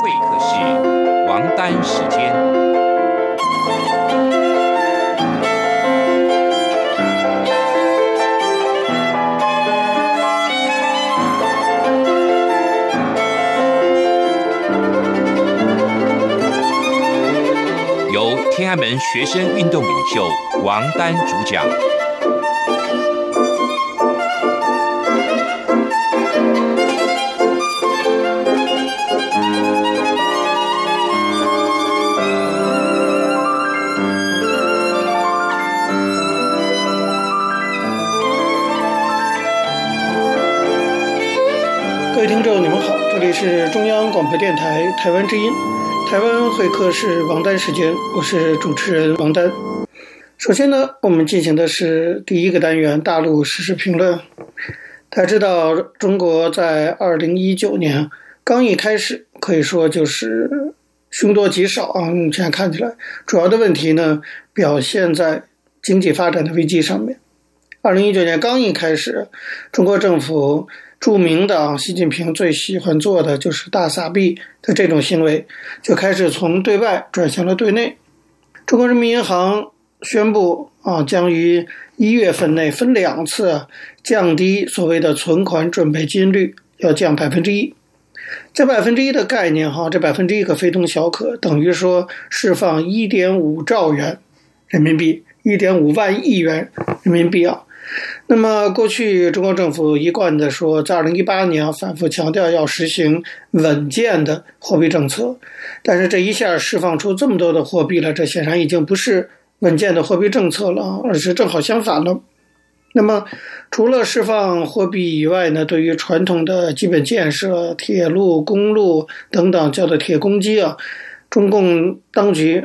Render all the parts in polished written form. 会客室王丹时间。由天安门学生运动领袖王丹主讲。各位听众，你们好，这里是中央广播电台台湾之音，台湾会客室王丹时间，我是主持人王丹。首先呢，我们进行的是第一个单元大陆时事评论。大家知道，中国在2019年刚一开始，可以说就是凶多吉少啊。目前看起来，主要的问题呢，表现在经济发展的危机上面。2019年刚一开始，中国政府著名的习近平最喜欢做的就是大撒币的这种行为，就开始从对外转向了对内。中国人民银行宣布将于1月份内分两次降低所谓的存款准备金率，要降 1%。这 1% 的概念这 1% 可非同小可，等于说释放 1.5 兆元人民币， 1.5 万亿元人民币啊。那么过去中国政府一贯的说，在2018年反复强调要实行稳健的货币政策，但是这一下释放出这么多的货币了，这显然已经不是稳健的货币政策了，而是正好相反了。那么除了释放货币以外呢，对于传统的基本建设，铁路、公路等等，叫做铁公鸡啊，中共当局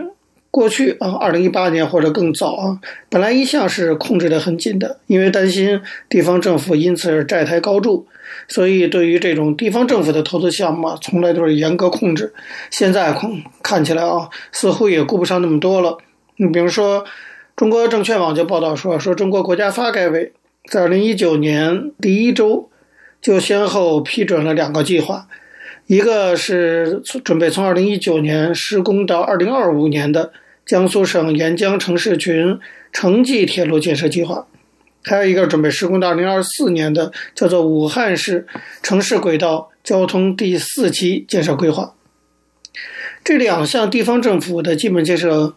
过去2018年或者更早本来一向是控制得很紧的，因为担心地方政府因此而债台高筑，所以对于这种地方政府的投资项目从来都是严格控制。现在看起来似乎也顾不上那么多了。你比如说，中国证券网就报道说中国国家发改委在2019年第一周就先后批准了2个计划，一个是准备从2019年施工到2025年的江苏省沿江城市群城际铁路建设计划，还有一个准备施工到2024年的叫做武汉市城市轨道交通第4期建设规划。这2项地方政府的基本建设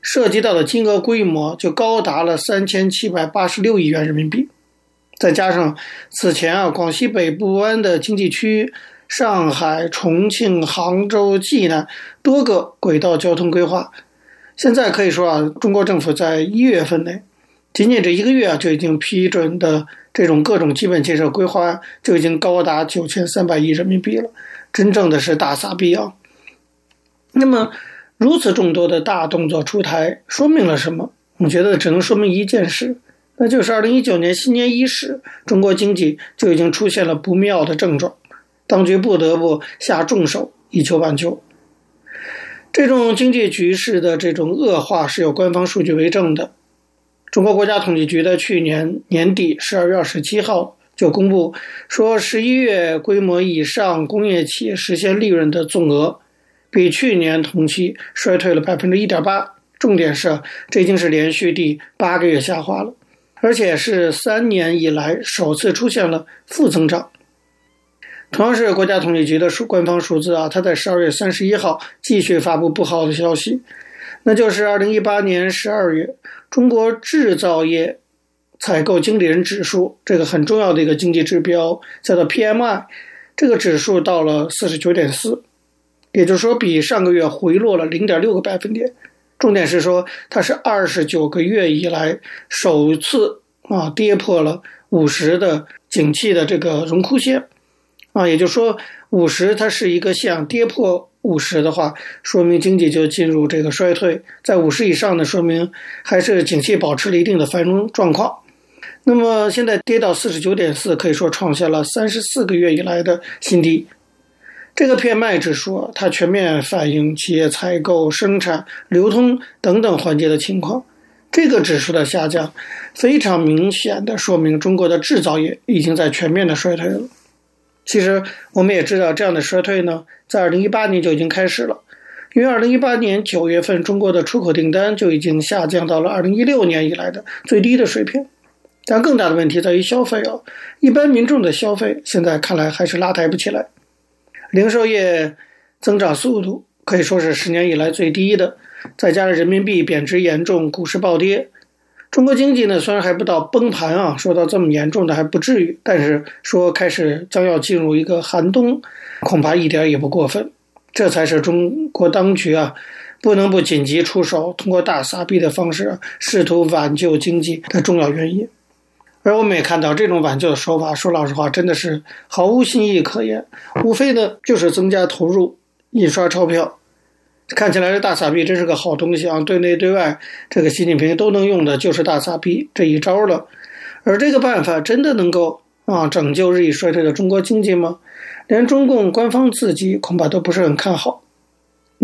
涉及到的金额规模就高达了3786亿元人民币，再加上此前广西北部湾的经济区、上海、重庆、杭州、济南多个轨道交通规划，现在可以说中国政府在1月份内，仅仅这1个月就已经批准的这种各种基本建设规划就已经高达9300亿人民币了，真正的是大撒币啊。那么如此众多的大动作出台，说明了什么？我觉得只能说明一件事，那就是2019年新年伊始，中国经济就已经出现了不妙的症状，当局不得不下重手以求挽救。这种经济局势的这种恶化是有官方数据为证的。中国国家统计局在去年年底12月27号就公布说，11月规模以上工业企业实现利润的总额比去年同期衰退了 1.8%， 重点是这已经是连续第8个月下滑了，而且是3年以来首次出现了负增长。同样是国家统计局的官方数字它在12月31号继续发布不好的消息，那就是2018年12月中国制造业采购经理人指数，这个很重要的一个经济指标叫做 PMI， 这个指数到了 49.4， 也就是说比上个月回落了 0.6 个百分点，重点是说它是29个月以来首次跌破了50的景气的这个荣枯线也就是说50它是一个线，跌破50的话说明经济就进入这个衰退，在50以上的说明还是景气保持了一定的繁荣状况。那么现在跌到 49.4， 可以说创下了34个月以来的新低。这个 PMI 指数它全面反映企业采购、生产、流通等等环节的情况，这个指数的下降非常明显的说明中国的制造业已经在全面的衰退了。其实我们也知道，这样的衰退呢，在2018年就已经开始了。因为2018年9月份中国的出口订单就已经下降到了2016年以来的最低的水平。但更大的问题在于消费啊，一般民众的消费现在看来还是拉抬不起来。零售业增长速度可以说是10年以来最低的，再加上人民币贬值严重，股市暴跌。中国经济呢，虽然还不到崩盘啊，说到这么严重的还不至于，但是说开始将要进入一个寒冬，恐怕一点也不过分。这才是中国当局啊，不能不紧急出手，通过大撒币的方式啊，试图挽救经济的重要原因。而我们也看到，这种挽救的手法，说老实话，真的是毫无新意可言，无非呢就是增加投入，印刷钞票。看起来这大撒币真是个好东西啊，对内对外，这个习近平都能用的就是大撒币这一招了。而这个办法真的能够拯救日益衰退的中国经济吗？连中共官方自己恐怕都不是很看好。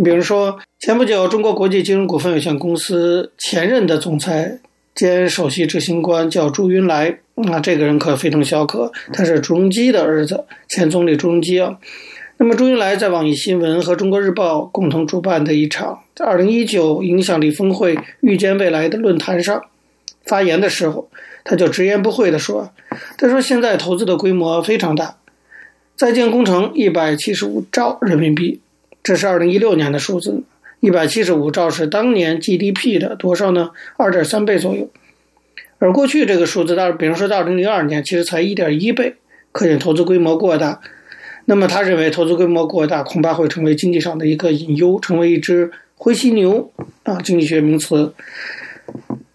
比如说，前不久中国国际金融股份有限公司前任的总裁兼首席执行官叫朱云来，这个人可非同小可，他是朱镕基的儿子，前总理朱镕基啊。那么朱云来在网易新闻和中国日报共同主办的一场2019影响力峰会预见未来的论坛上发言的时候，他就直言不讳地说，他说现在投资的规模非常大，在建工程175兆人民币，这是2016年的数字，175兆是当年 GDP 的多少呢？ 2.3 倍左右。而过去这个数字，比如说到2002年其实才 1.1 倍，可见投资规模过大。那么他认为投资规模过大恐怕会成为经济上的一个隐忧，成为一只灰犀牛啊，经济学名词。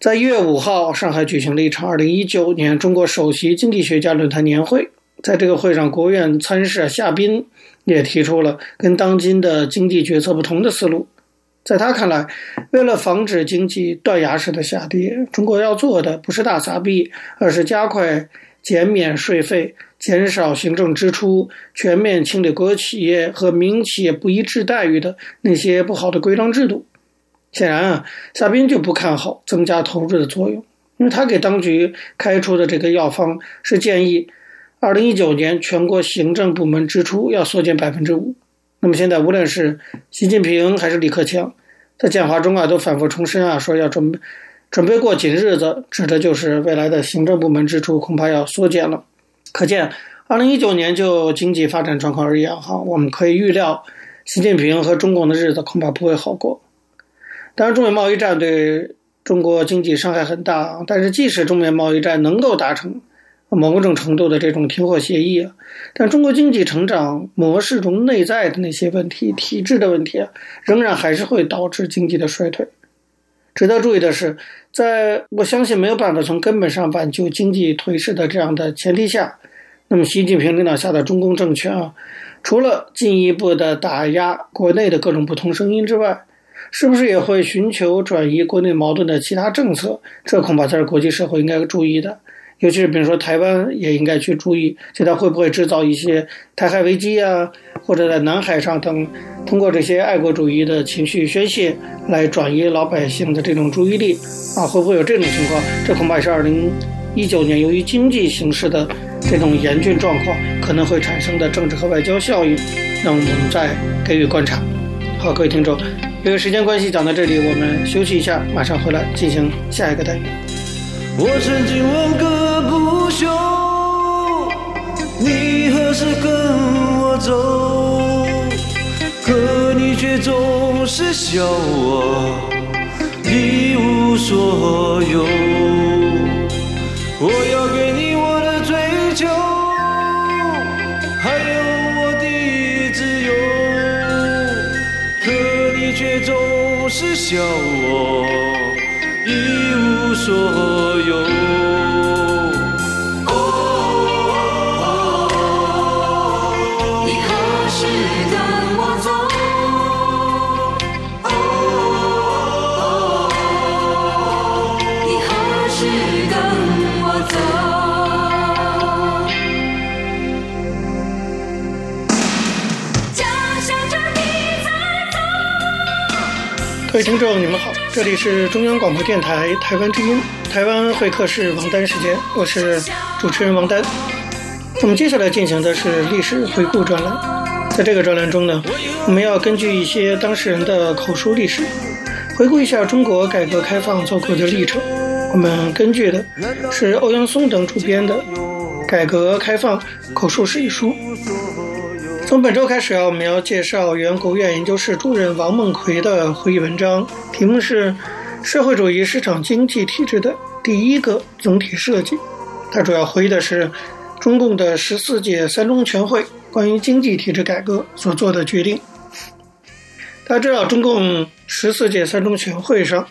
在1月5号上海举行了一场2019年中国首席经济学家论坛年会，在这个会上，国务院参事夏斌也提出了跟当今的经济决策不同的思路。在他看来，为了防止经济断崖式的下跌，中国要做的不是大撒币，而是加快减免税费，减少行政支出，全面清理国有企业和民营企业不一致待遇的那些不好的规章制度。显然啊，夏斌就不看好增加投入的作用，因为他给当局开出的这个药方是建议2019年全国行政部门支出要缩减 5%。 那么现在无论是习近平还是李克强在讲话中啊，都反复重申啊，说要准备过紧日子，指的就是未来的行政部门支出恐怕要缩减了。可见2019年就经济发展状况而言哈，我们可以预料习近平和中共的日子恐怕不会好过。当然中美贸易战对中国经济伤害很大，但是即使中美贸易战能够达成某种程度的这种停火协议啊，但中国经济成长模式中内在的那些问题，体制的问题啊，仍然还是会导致经济的衰退。值得注意的是，在我相信没有办法从根本上挽救经济颓势的这样的前提下，那么习近平领导下的中共政权啊，除了进一步的打压国内的各种不同声音之外，是不是也会寻求转移国内矛盾的其他政策？这恐怕才是国际社会应该注意的，尤其是比如说台湾也应该去注意，就它会不会制造一些台海危机啊，或者在南海上等，通过这些爱国主义的情绪宣泄来转移老百姓的这种注意力啊，会不会有这种情况？这恐怕也是2019年由于经济形势的这种严峻状况可能会产生的政治和外交效应，那我们再给予观察。好，各位听众，因为时间关系讲到这里，我们休息一下，马上回来进行下一个单元。我曾经问个不休，你何时跟我走？可你却总是笑我一无所有。我要给你我的追求，还有我的自由，可你却总是笑我一无所有。各位听众，你们好，这里是中央广播电台台湾之音，台湾会客室王丹时间，我是主持人王丹。那么接下来进行的是历史回顾专栏，在这个专栏中呢，我们要根据一些当事人的口述历史，回顾一下中国改革开放走过的历程。我们根据的是欧阳松等主编的《改革开放口述史》一书。从本周开始啊，我们要介绍原国务院研究室主任王梦奎的回忆文章，题目是《社会主义市场经济体制的第一个总体设计》。它主要回忆的是中共的14届三中全会关于经济体制改革所做的决定。大家知道，中共14届三中全会上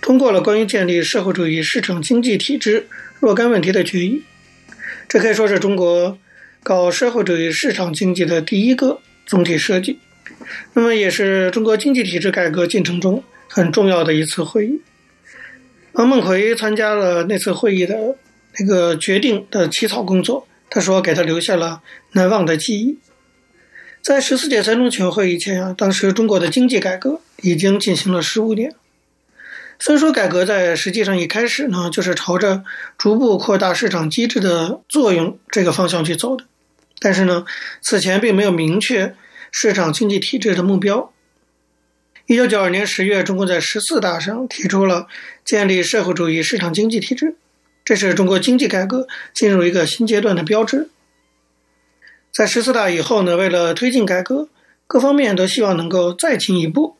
通过了关于建立社会主义市场经济体制若干问题的决议，这可以说是中国搞社会主义市场经济的第一个总体设计，那么也是中国经济体制改革进程中很重要的一次会议。王梦奎参加了那次会议的那个决定的起草工作，他说给他留下了难忘的记忆。在14届三中全会以前啊，当时中国的经济改革已经进行了15年。虽然说改革在实际上一开始呢，就是朝着逐步扩大市场机制的作用这个方向去走的，但是呢，此前并没有明确市场经济体制的目标。1992年10月，中共在14大上提出了建立社会主义市场经济体制，这是中国经济改革进入一个新阶段的标志。在14大以后呢，为了推进改革，各方面都希望能够再进一步，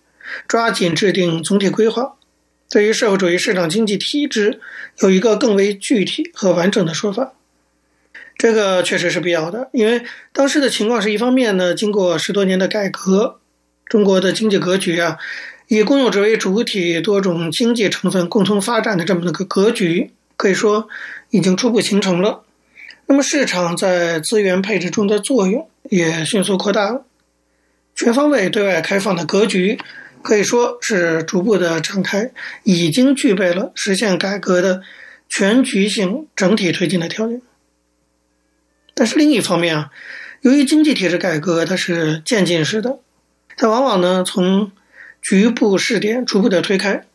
抓紧制定总体规划，对于社会主义市场经济体制有一个更为具体和完整的说法。这个确实是必要的，因为当时的情况是，一方面呢，经过10多年的改革，中国的经济格局啊，以公有制为主体，多种经济成分共同发展的这么一个格局，可以说已经初步形成了。那么市场在资源配置中的作用也迅速扩大了，全方位对外开放的格局可以说是逐步的展开，已经具备了实现改革的全局性整体推进的条件。但是另一方面啊，由于经济体制改革它是渐进式的，它往往呢从局部试点逐步的推开，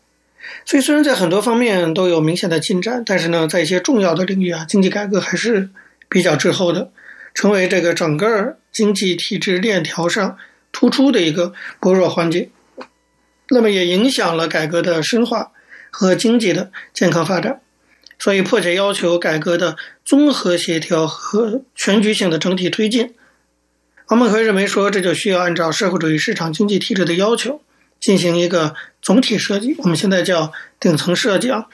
所以虽然在很多方面都有明显的进展，但是呢，在一些重要的领域啊，经济改革还是比较滞后的，成为这个整个经济体制链条上突出的一个薄弱环节，那么也影响了改革的深化和经济的健康发展，所以迫切要求改革的综合协调和全局性的整体推进。王梦奎认为说，这就需要按照社会主义市场经济体制的要求进行一个总体设计，我们现在叫顶层设计啊。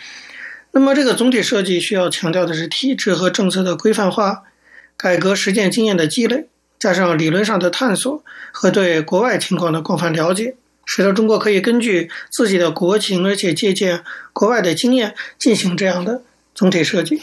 那么这个总体设计需要强调的是体制和政策的规范化，改革实践经验的积累，加上理论上的探索和对国外情况的广泛了解，使得中国可以根据自己的国情，而且借鉴国外的经验进行这样的总体设计。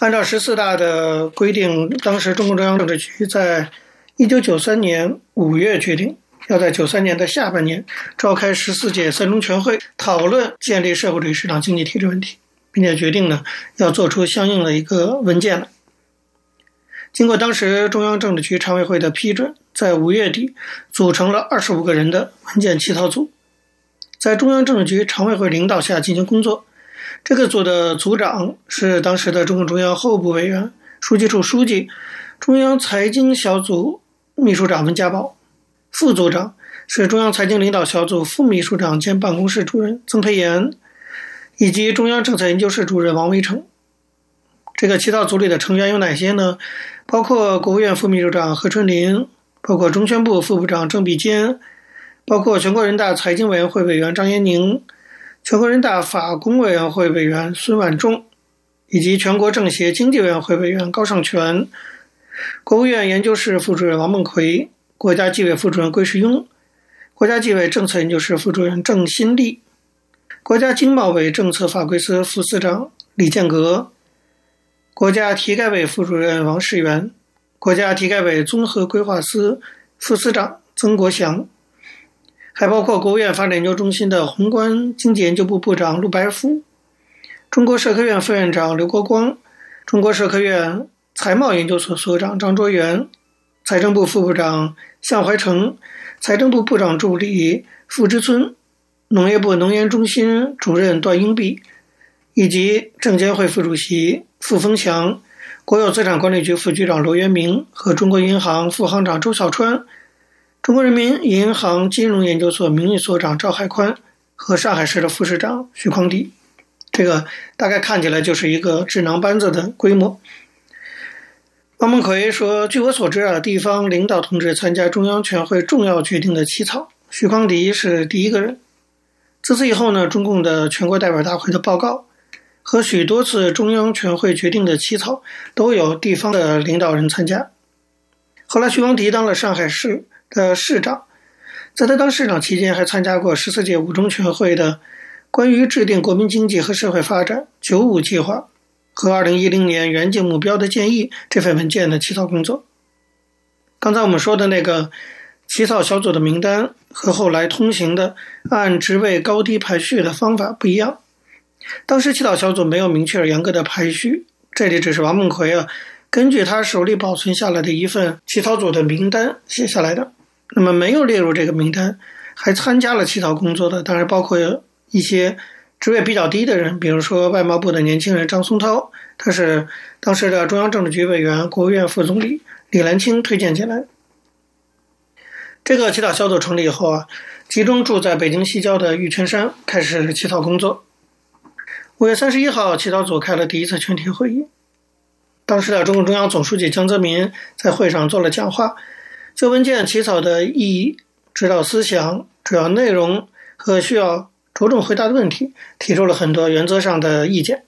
按照14大的规定，当时中共中央政治局在1993年5月决定要在93年的下半年召开14届三中全会，讨论建立社会主义市场经济体制问题，并且决定呢要做出相应的一个文件了。经过当时中央政治局常委会的批准，在5月底组成了25个人的文件起草组，在中央政治局常委会领导下进行工作。这个组的组长是当时的中共中央候补委员、书记处书记、中央财经小组秘书长温家宝，副组长是中央财经领导小组副秘书长兼办公室主任曾培炎，以及中央政策研究室主任王维成。这个起草组里的成员有哪些呢？包括国务院副秘书长何春林，包括中宣部副部长郑必坚，包括全国人大财经委员会委员张延宁，全国人大法工委员会委员孙晚仲，以及全国政协经济委员会委员高尚全，国务院研究室副主任王梦奎，国家纪委副主任归世庸，国家纪委政策研究室副主任郑新立，国家经贸委政策法规司副司长李建革，国家体改委副主任王世元，国家体改委综合规划司副司长曾国祥，还包括国务院发展研究中心的宏观经济研究部部长陆白夫，中国社科院副院长刘国光，中国社科院财贸研究所所长张卓元，财政部副部长向怀成，财政部部长助理傅之村，农业部农研中心主任段英碧，以及证监会副主席傅峰祥，国有资产管理局副局长罗渊明和中国银行副行长周小川、中国人民银行金融研究所名誉所长赵海宽和上海市的副市长徐匡迪。这个大概看起来就是一个智囊班子的规模。汪文奎说，据我所知啊，地方领导同志参加中央全会重要决定的起草，徐匡迪是第一个人。自此以后呢，中共的全国代表大会的报告和许多次中央全会决定的起草都有地方的领导人参加。后来徐匡迪当了上海市的市长，在他当市长期间还参加过14届五中全会的关于制定国民经济和社会发展95计划和2010年远景目标的建议这份文件的起草工作。刚才我们说的那个起草小组的名单和后来通行的按职位高低排序的方法不一样，当时起草小组没有明确严格的排序，这里只是王孟奎根据他手里保存下来的一份起草组的名单写下来的。那么没有列入这个名单还参加了起草工作的，当然包括一些职位比较低的人，比如说外贸部的年轻人张松涛，他是当时的中央政治局委员、国务院副总理李岚清推荐进来。这个起草小组成立以后集中住在北京西郊的玉泉山开始起草工作。5月31号起草组开了第一次全体会议，当时的中共中央总书记江泽民在会上做了讲话，就文件起草的意义、指导思想、主要内容和需要着重回答的问题提出了很多原则上的意见。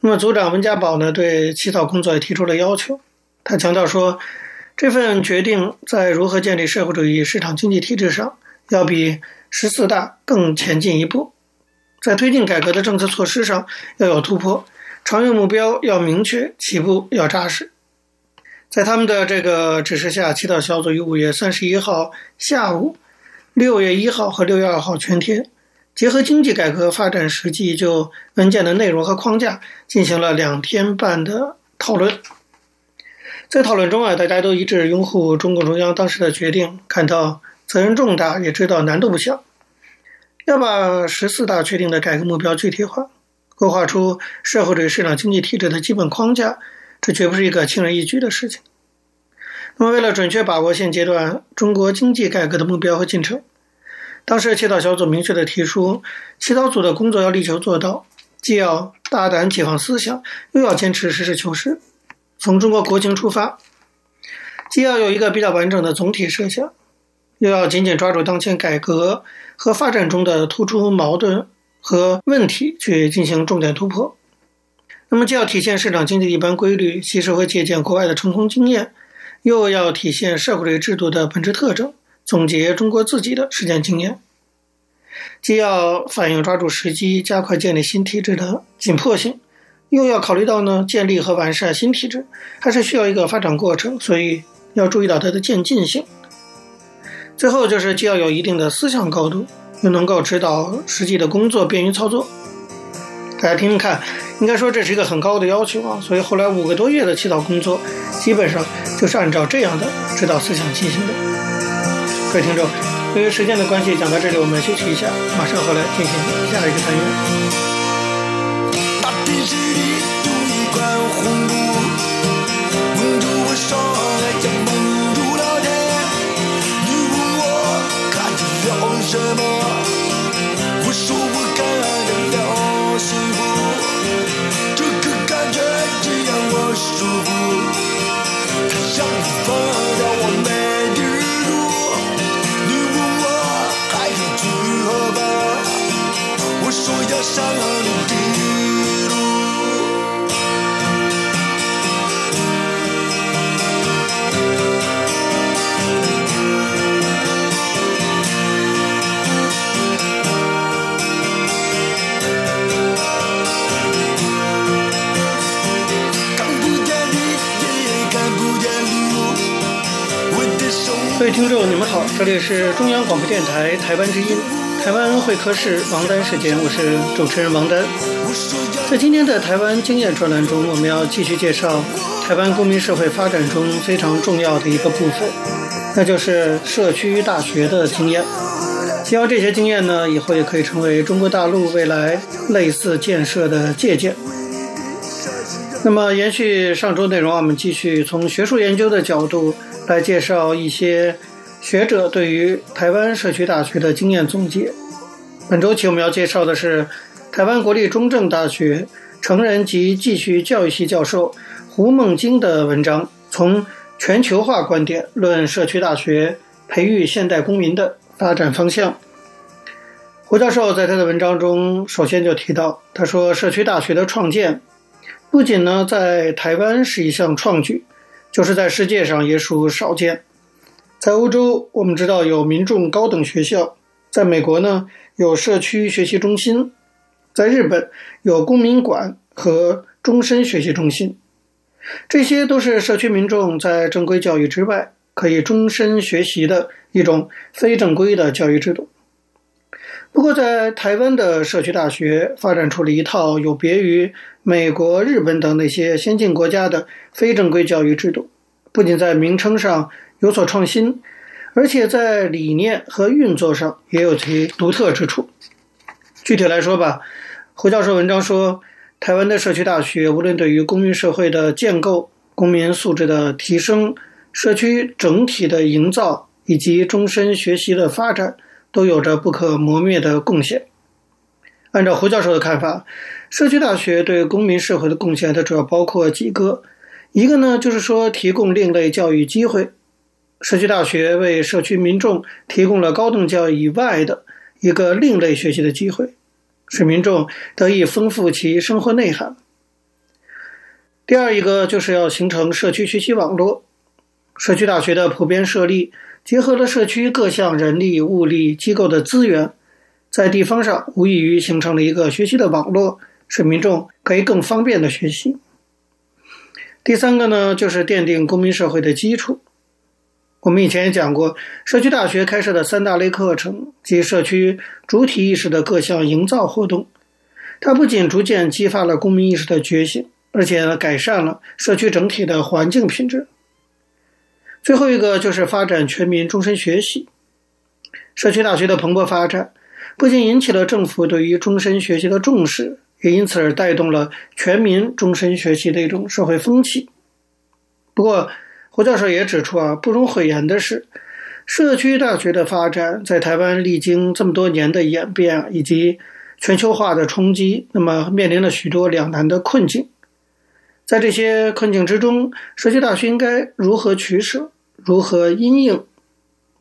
那么组长温家宝对起草工作也提出了要求，他强调说，这份决定在如何建立社会主义市场经济体制上要比14大更前进一步，在推进改革的政策措施上要有突破，长远目标要明确，起步要扎实。在他们的这个指示下，起草小组于5月31号下午、6月1号和6月2号全天结合经济改革发展实际，就文件的内容和框架进行了2天半的讨论。在讨论中大家都一致拥护中共中央当时的决定，感到责任重大，也知道难度不小。要把14大确定的改革目标具体化，规划出社会主义市场经济体制的基本框架，这绝不是一个轻而易举的事情。那么为了准确把握现阶段中国经济改革的目标和进程，当时起草小组明确地提出，起草组的工作要力求做到，既要大胆解放思想，又要坚持实事求是，从中国国情出发，既要有一个比较完整的总体设想，又要紧紧抓住当前改革和发展中的突出矛盾和问题去进行重点突破。那么既要体现市场经济的一般规律，吸收和借鉴国外的成功经验，又要体现社会主义制度的本质特征，总结中国自己的实践经验，既要反映抓住时机加快建立新体制的紧迫性，又要考虑到建立和完善新体制还是需要一个发展过程，所以要注意到它的渐进性。最后就是既要有一定的思想高度，又能够指导实际的工作，便于操作。大家听听看，应该说这是一个很高的要求所以后来5个多月的起草工作基本上就是按照这样的指导思想进行的。各位听众，由于时间的关系，讲到这里我们休息一下，马上回来进行下一个单元。大电视里独一罐红露，蒙住我双眼，也蒙住了眼。你问我看见了什么，我说我看见了幸福，这个感觉只让我舒服，它让你放掉我美。我说要上了你的路，看不见你也看不见路，我的手。各位听众你们好，这里是中央广播电台台湾之音台湾会客室王丹时间，我是主持人王丹。在今天的台湾经验专栏中，我们要继续介绍台湾公民社会发展中非常重要的一个部分，那就是社区大学的经验。希望这些经验以后也可以成为中国大陆未来类似建设的借鉴。那么延续上周内容，我们继续从学术研究的角度来介绍一些学者对于台湾社区大学的经验总结。本周起我们要介绍的是台湾国立中正大学成人及继续教育系教授胡孟京的文章《从全球化观点论社区大学培育现代公民的发展方向》。胡教授在他的文章中首先就提到，他说社区大学的创建不仅呢在台湾是一项创举，就是在世界上也属少见。在欧洲我们知道有民众高等学校，在美国呢有社区学习中心，在日本有公民馆和终身学习中心，这些都是社区民众在正规教育之外可以终身学习的一种非正规的教育制度。不过在台湾的社区大学发展出了一套有别于美国、日本等那些先进国家的非正规教育制度，不仅在名称上有所创新，而且在理念和运作上也有其独特之处。具体来说吧，胡教授文章说，台湾的社区大学无论对于公民社会的建构、公民素质的提升、社区整体的营造以及终身学习的发展都有着不可磨灭的贡献。按照胡教授的看法，社区大学对公民社会的贡献它主要包括几个。一个呢就是说提供另类教育机会，社区大学为社区民众提供了高等教育以外的一个另类学习的机会，使民众得以丰富其生活内涵。第二一个就是要形成社区学习网络，社区大学的普遍设立结合了社区各项人力、物力、机构的资源，在地方上无异于形成了一个学习的网络，使民众可以更方便的学习。第三个呢，就是奠定公民社会的基础。我们以前也讲过，社区大学开设的三大类课程及社区主体意识的各项营造活动，它不仅逐渐激发了公民意识的觉醒，而且改善了社区整体的环境品质。最后一个就是发展全民终身学习。社区大学的蓬勃发展不仅引起了政府对于终身学习的重视，也因此而带动了全民终身学习的一种社会风气。不过胡教授也指出不容讳言的是，社区大学的发展在台湾历经这么多年的演变以及全球化的冲击，那么面临了许多两难的困境。在这些困境之中，社区大学应该如何取舍，如何因应？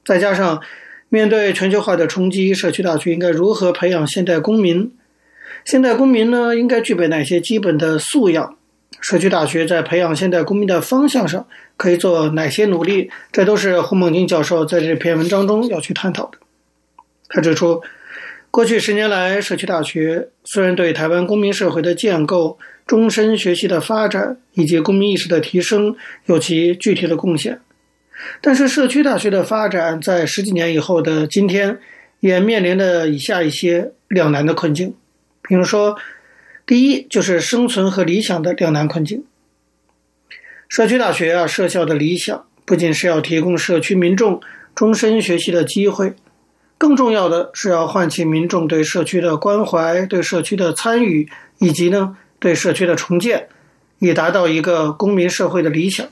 再加上面对全球化的冲击，社区大学应该如何培养现代公民？现代公民呢，应该具备哪些基本的素养？社区大学在培养现代公民的方向上可以做哪些努力？这都是胡孟京教授在这篇文章中要去探讨的。他指出，过去10年来，社区大学虽然对台湾公民社会的建构、终身学习的发展以及公民意识的提升有其具体的贡献，但是社区大学的发展在十几年以后的今天也面临了以下一些两难的困境。比如说，第一就是生存和理想的两难困境。社区大学设校的理想不仅是要提供社区民众终身学习的机会，更重要的是要唤起民众对社区的关怀、对社区的参与以及呢对社区的重建，以达到一个公民社会的理想。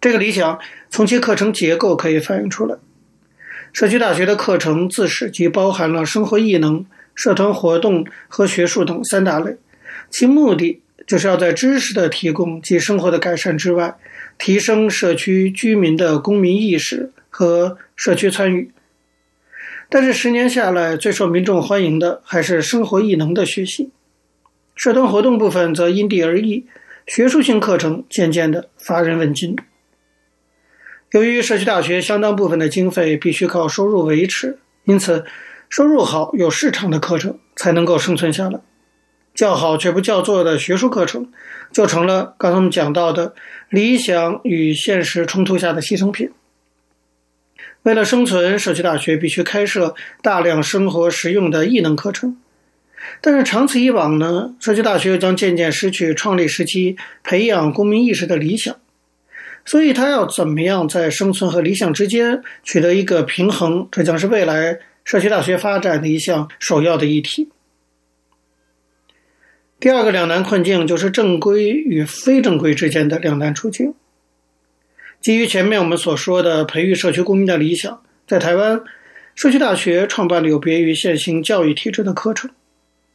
这个理想从其课程结构可以反映出来，社区大学的课程自始即包含了生活艺能、社团活动和学术等三大类，其目的就是要在知识的提供及生活的改善之外，提升社区居民的公民意识和社区参与。但是10年下来，最受民众欢迎的还是生活艺能的学习，社团活动部分则因地而异，学术性课程渐渐的乏人问津。由于社区大学相当部分的经费必须靠收入维持，因此收入好、有市场的课程才能够生存下来，较好却不较座的学术课程就成了刚才我们讲到的理想与现实冲突下的牺牲品。为了生存，社区大学必须开设大量生活实用的艺能课程，但是长此以往呢，社区大学又将渐渐失去创立时期培养公民意识的理想。所以它要怎么样在生存和理想之间取得一个平衡，这将是未来社区大学发展的一项首要的议题。第二个两难困境就是正规与非正规之间的两难处境。基于前面我们所说的培育社区公民的理想，在台湾，社区大学创办了有别于现行教育体制的课程，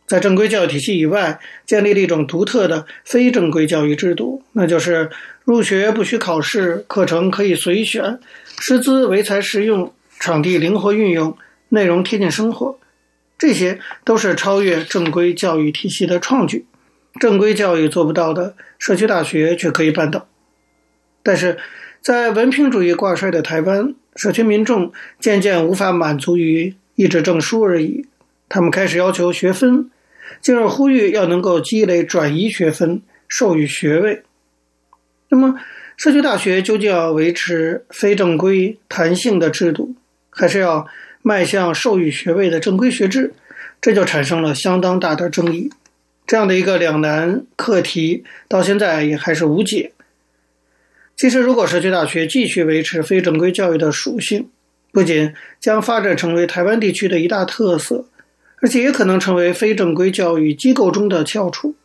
在正规教育体系以外建立了一种独特的非正规教育制度，那就是入学不需考试，课程可以随选，师资唯才是用，场地灵活运用，内容贴近生活，这些都是超越正规教育体系的创举。正规教育做不到的，社区大学却可以办到。但是在文凭主义挂帅的台湾，社区民众渐渐无法满足于一纸证书而已，他们开始要求学分，进而呼吁要能够积累转移学分，授予学位。那么社区大学究竟要维持非正规弹性的制度，还是要迈向授予学位的正规学制，这就产生了相当大的争议。这样的一个两难课题到现在也还是无解。其实如果社区大学继续维持非正规教育的属性，不仅将发展成为台湾地区的一大特色，而且也可能成为非正规教育机构中的翘楚。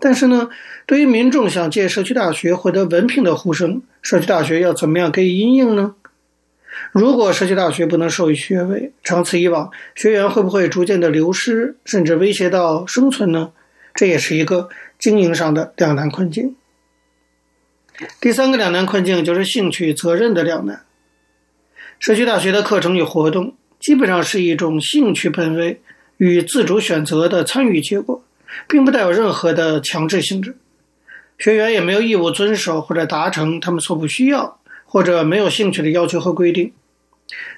但是呢，对于民众想借社区大学获得文凭的呼声，社区大学要怎么样给予因应呢？如果社区大学不能授予学位，长此以往，学员会不会逐渐的流失，甚至威胁到生存呢？这也是一个经营上的两难困境。第三个两难困境就是兴趣责任的两难。社区大学的课程与活动基本上是一种兴趣本位与自主选择的参与结果，并不带有任何的强制性质，学员也没有义务遵守或者达成他们所不需要或者没有兴趣的要求和规定，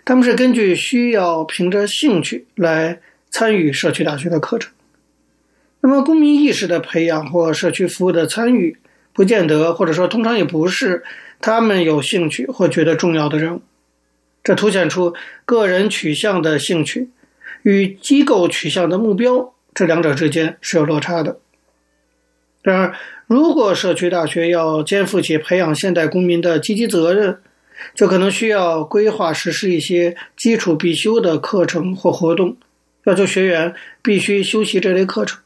他们是根据需要凭着兴趣来参与社区大学的课程。那么公民意识的培养或社区服务的参与，不见得，或者说通常也不是他们有兴趣或觉得重要的任务。这凸显出个人取向的兴趣与机构取向的目标，这两者之间是有落差的。然而，如果社区大学要肩负起培养现代公民的积极责任，就可能需要规划实施一些基础必修的课程或活动，要求学员必须修习这类课程。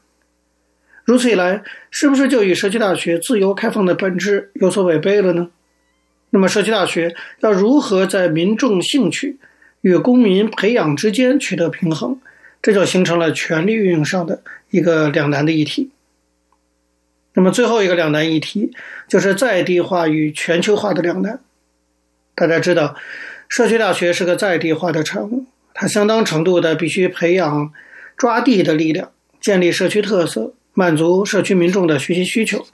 如此一来，是不是就与社区大学自由开放的本质有所违背了呢？那么社区大学要如何在民众兴趣与公民培养之间取得平衡，这就形成了权力运用上的一个两难的议题。那么最后一个两难议题就是在地化与全球化的两难。大家知道，社区大学是个在地化的产物，它相当程度的必须培养抓地的力量，建立社区特色，满足社区民众的学习需求。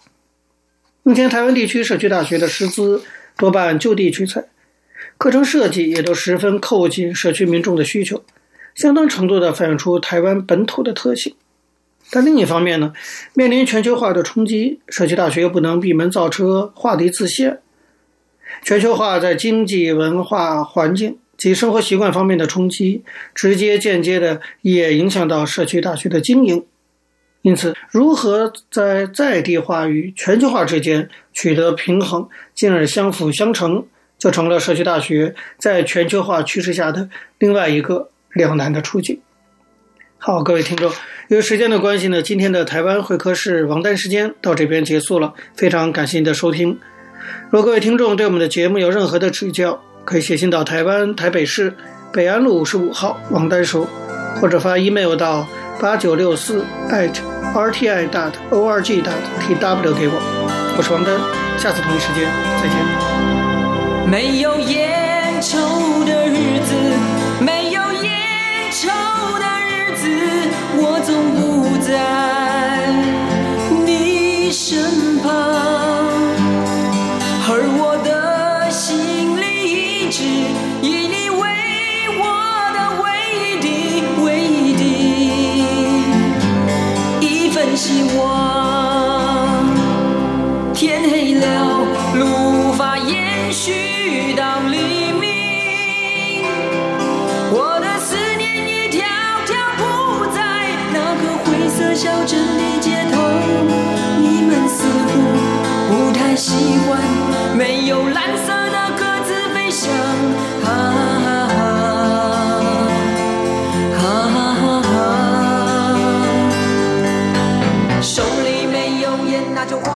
目前台湾地区社区大学的师资多半就地取材，课程设计也都十分扣紧社区民众的需求，相当程度地反映出台湾本土的特性。但另一方面呢，面临全球化的冲击，社区大学又不能闭门造车，画地自限。全球化在经济、文化、环境及生活习惯方面的冲击，直接间接的也影响到社区大学的经营。因此，如何在地化与全球化之间取得平衡，进而相辅相成，就成了社区大学在全球化趋势下的另外一个两难的处境。好，各位听众，由于时间的关系呢，今天的台湾会客室王丹时间到这边结束了，非常感谢您的收听。如果各位听众对我们的节目有任何的指教，可以写信到台湾台北市北安路55号王丹收，或者发 email 到8964@rti.org.tw 给我。我是王丹，下次同一时间再见。没有烟抽的日子，没有烟抽的日子，我总不在你身旁，而我的心里一直以你为我的唯一的一份希望。天黑了，路无法延续到黎明，我的思念一条条铺在那个灰色小镇的街头，你们似乎不太习惯没有蓝色的鸽子飞翔。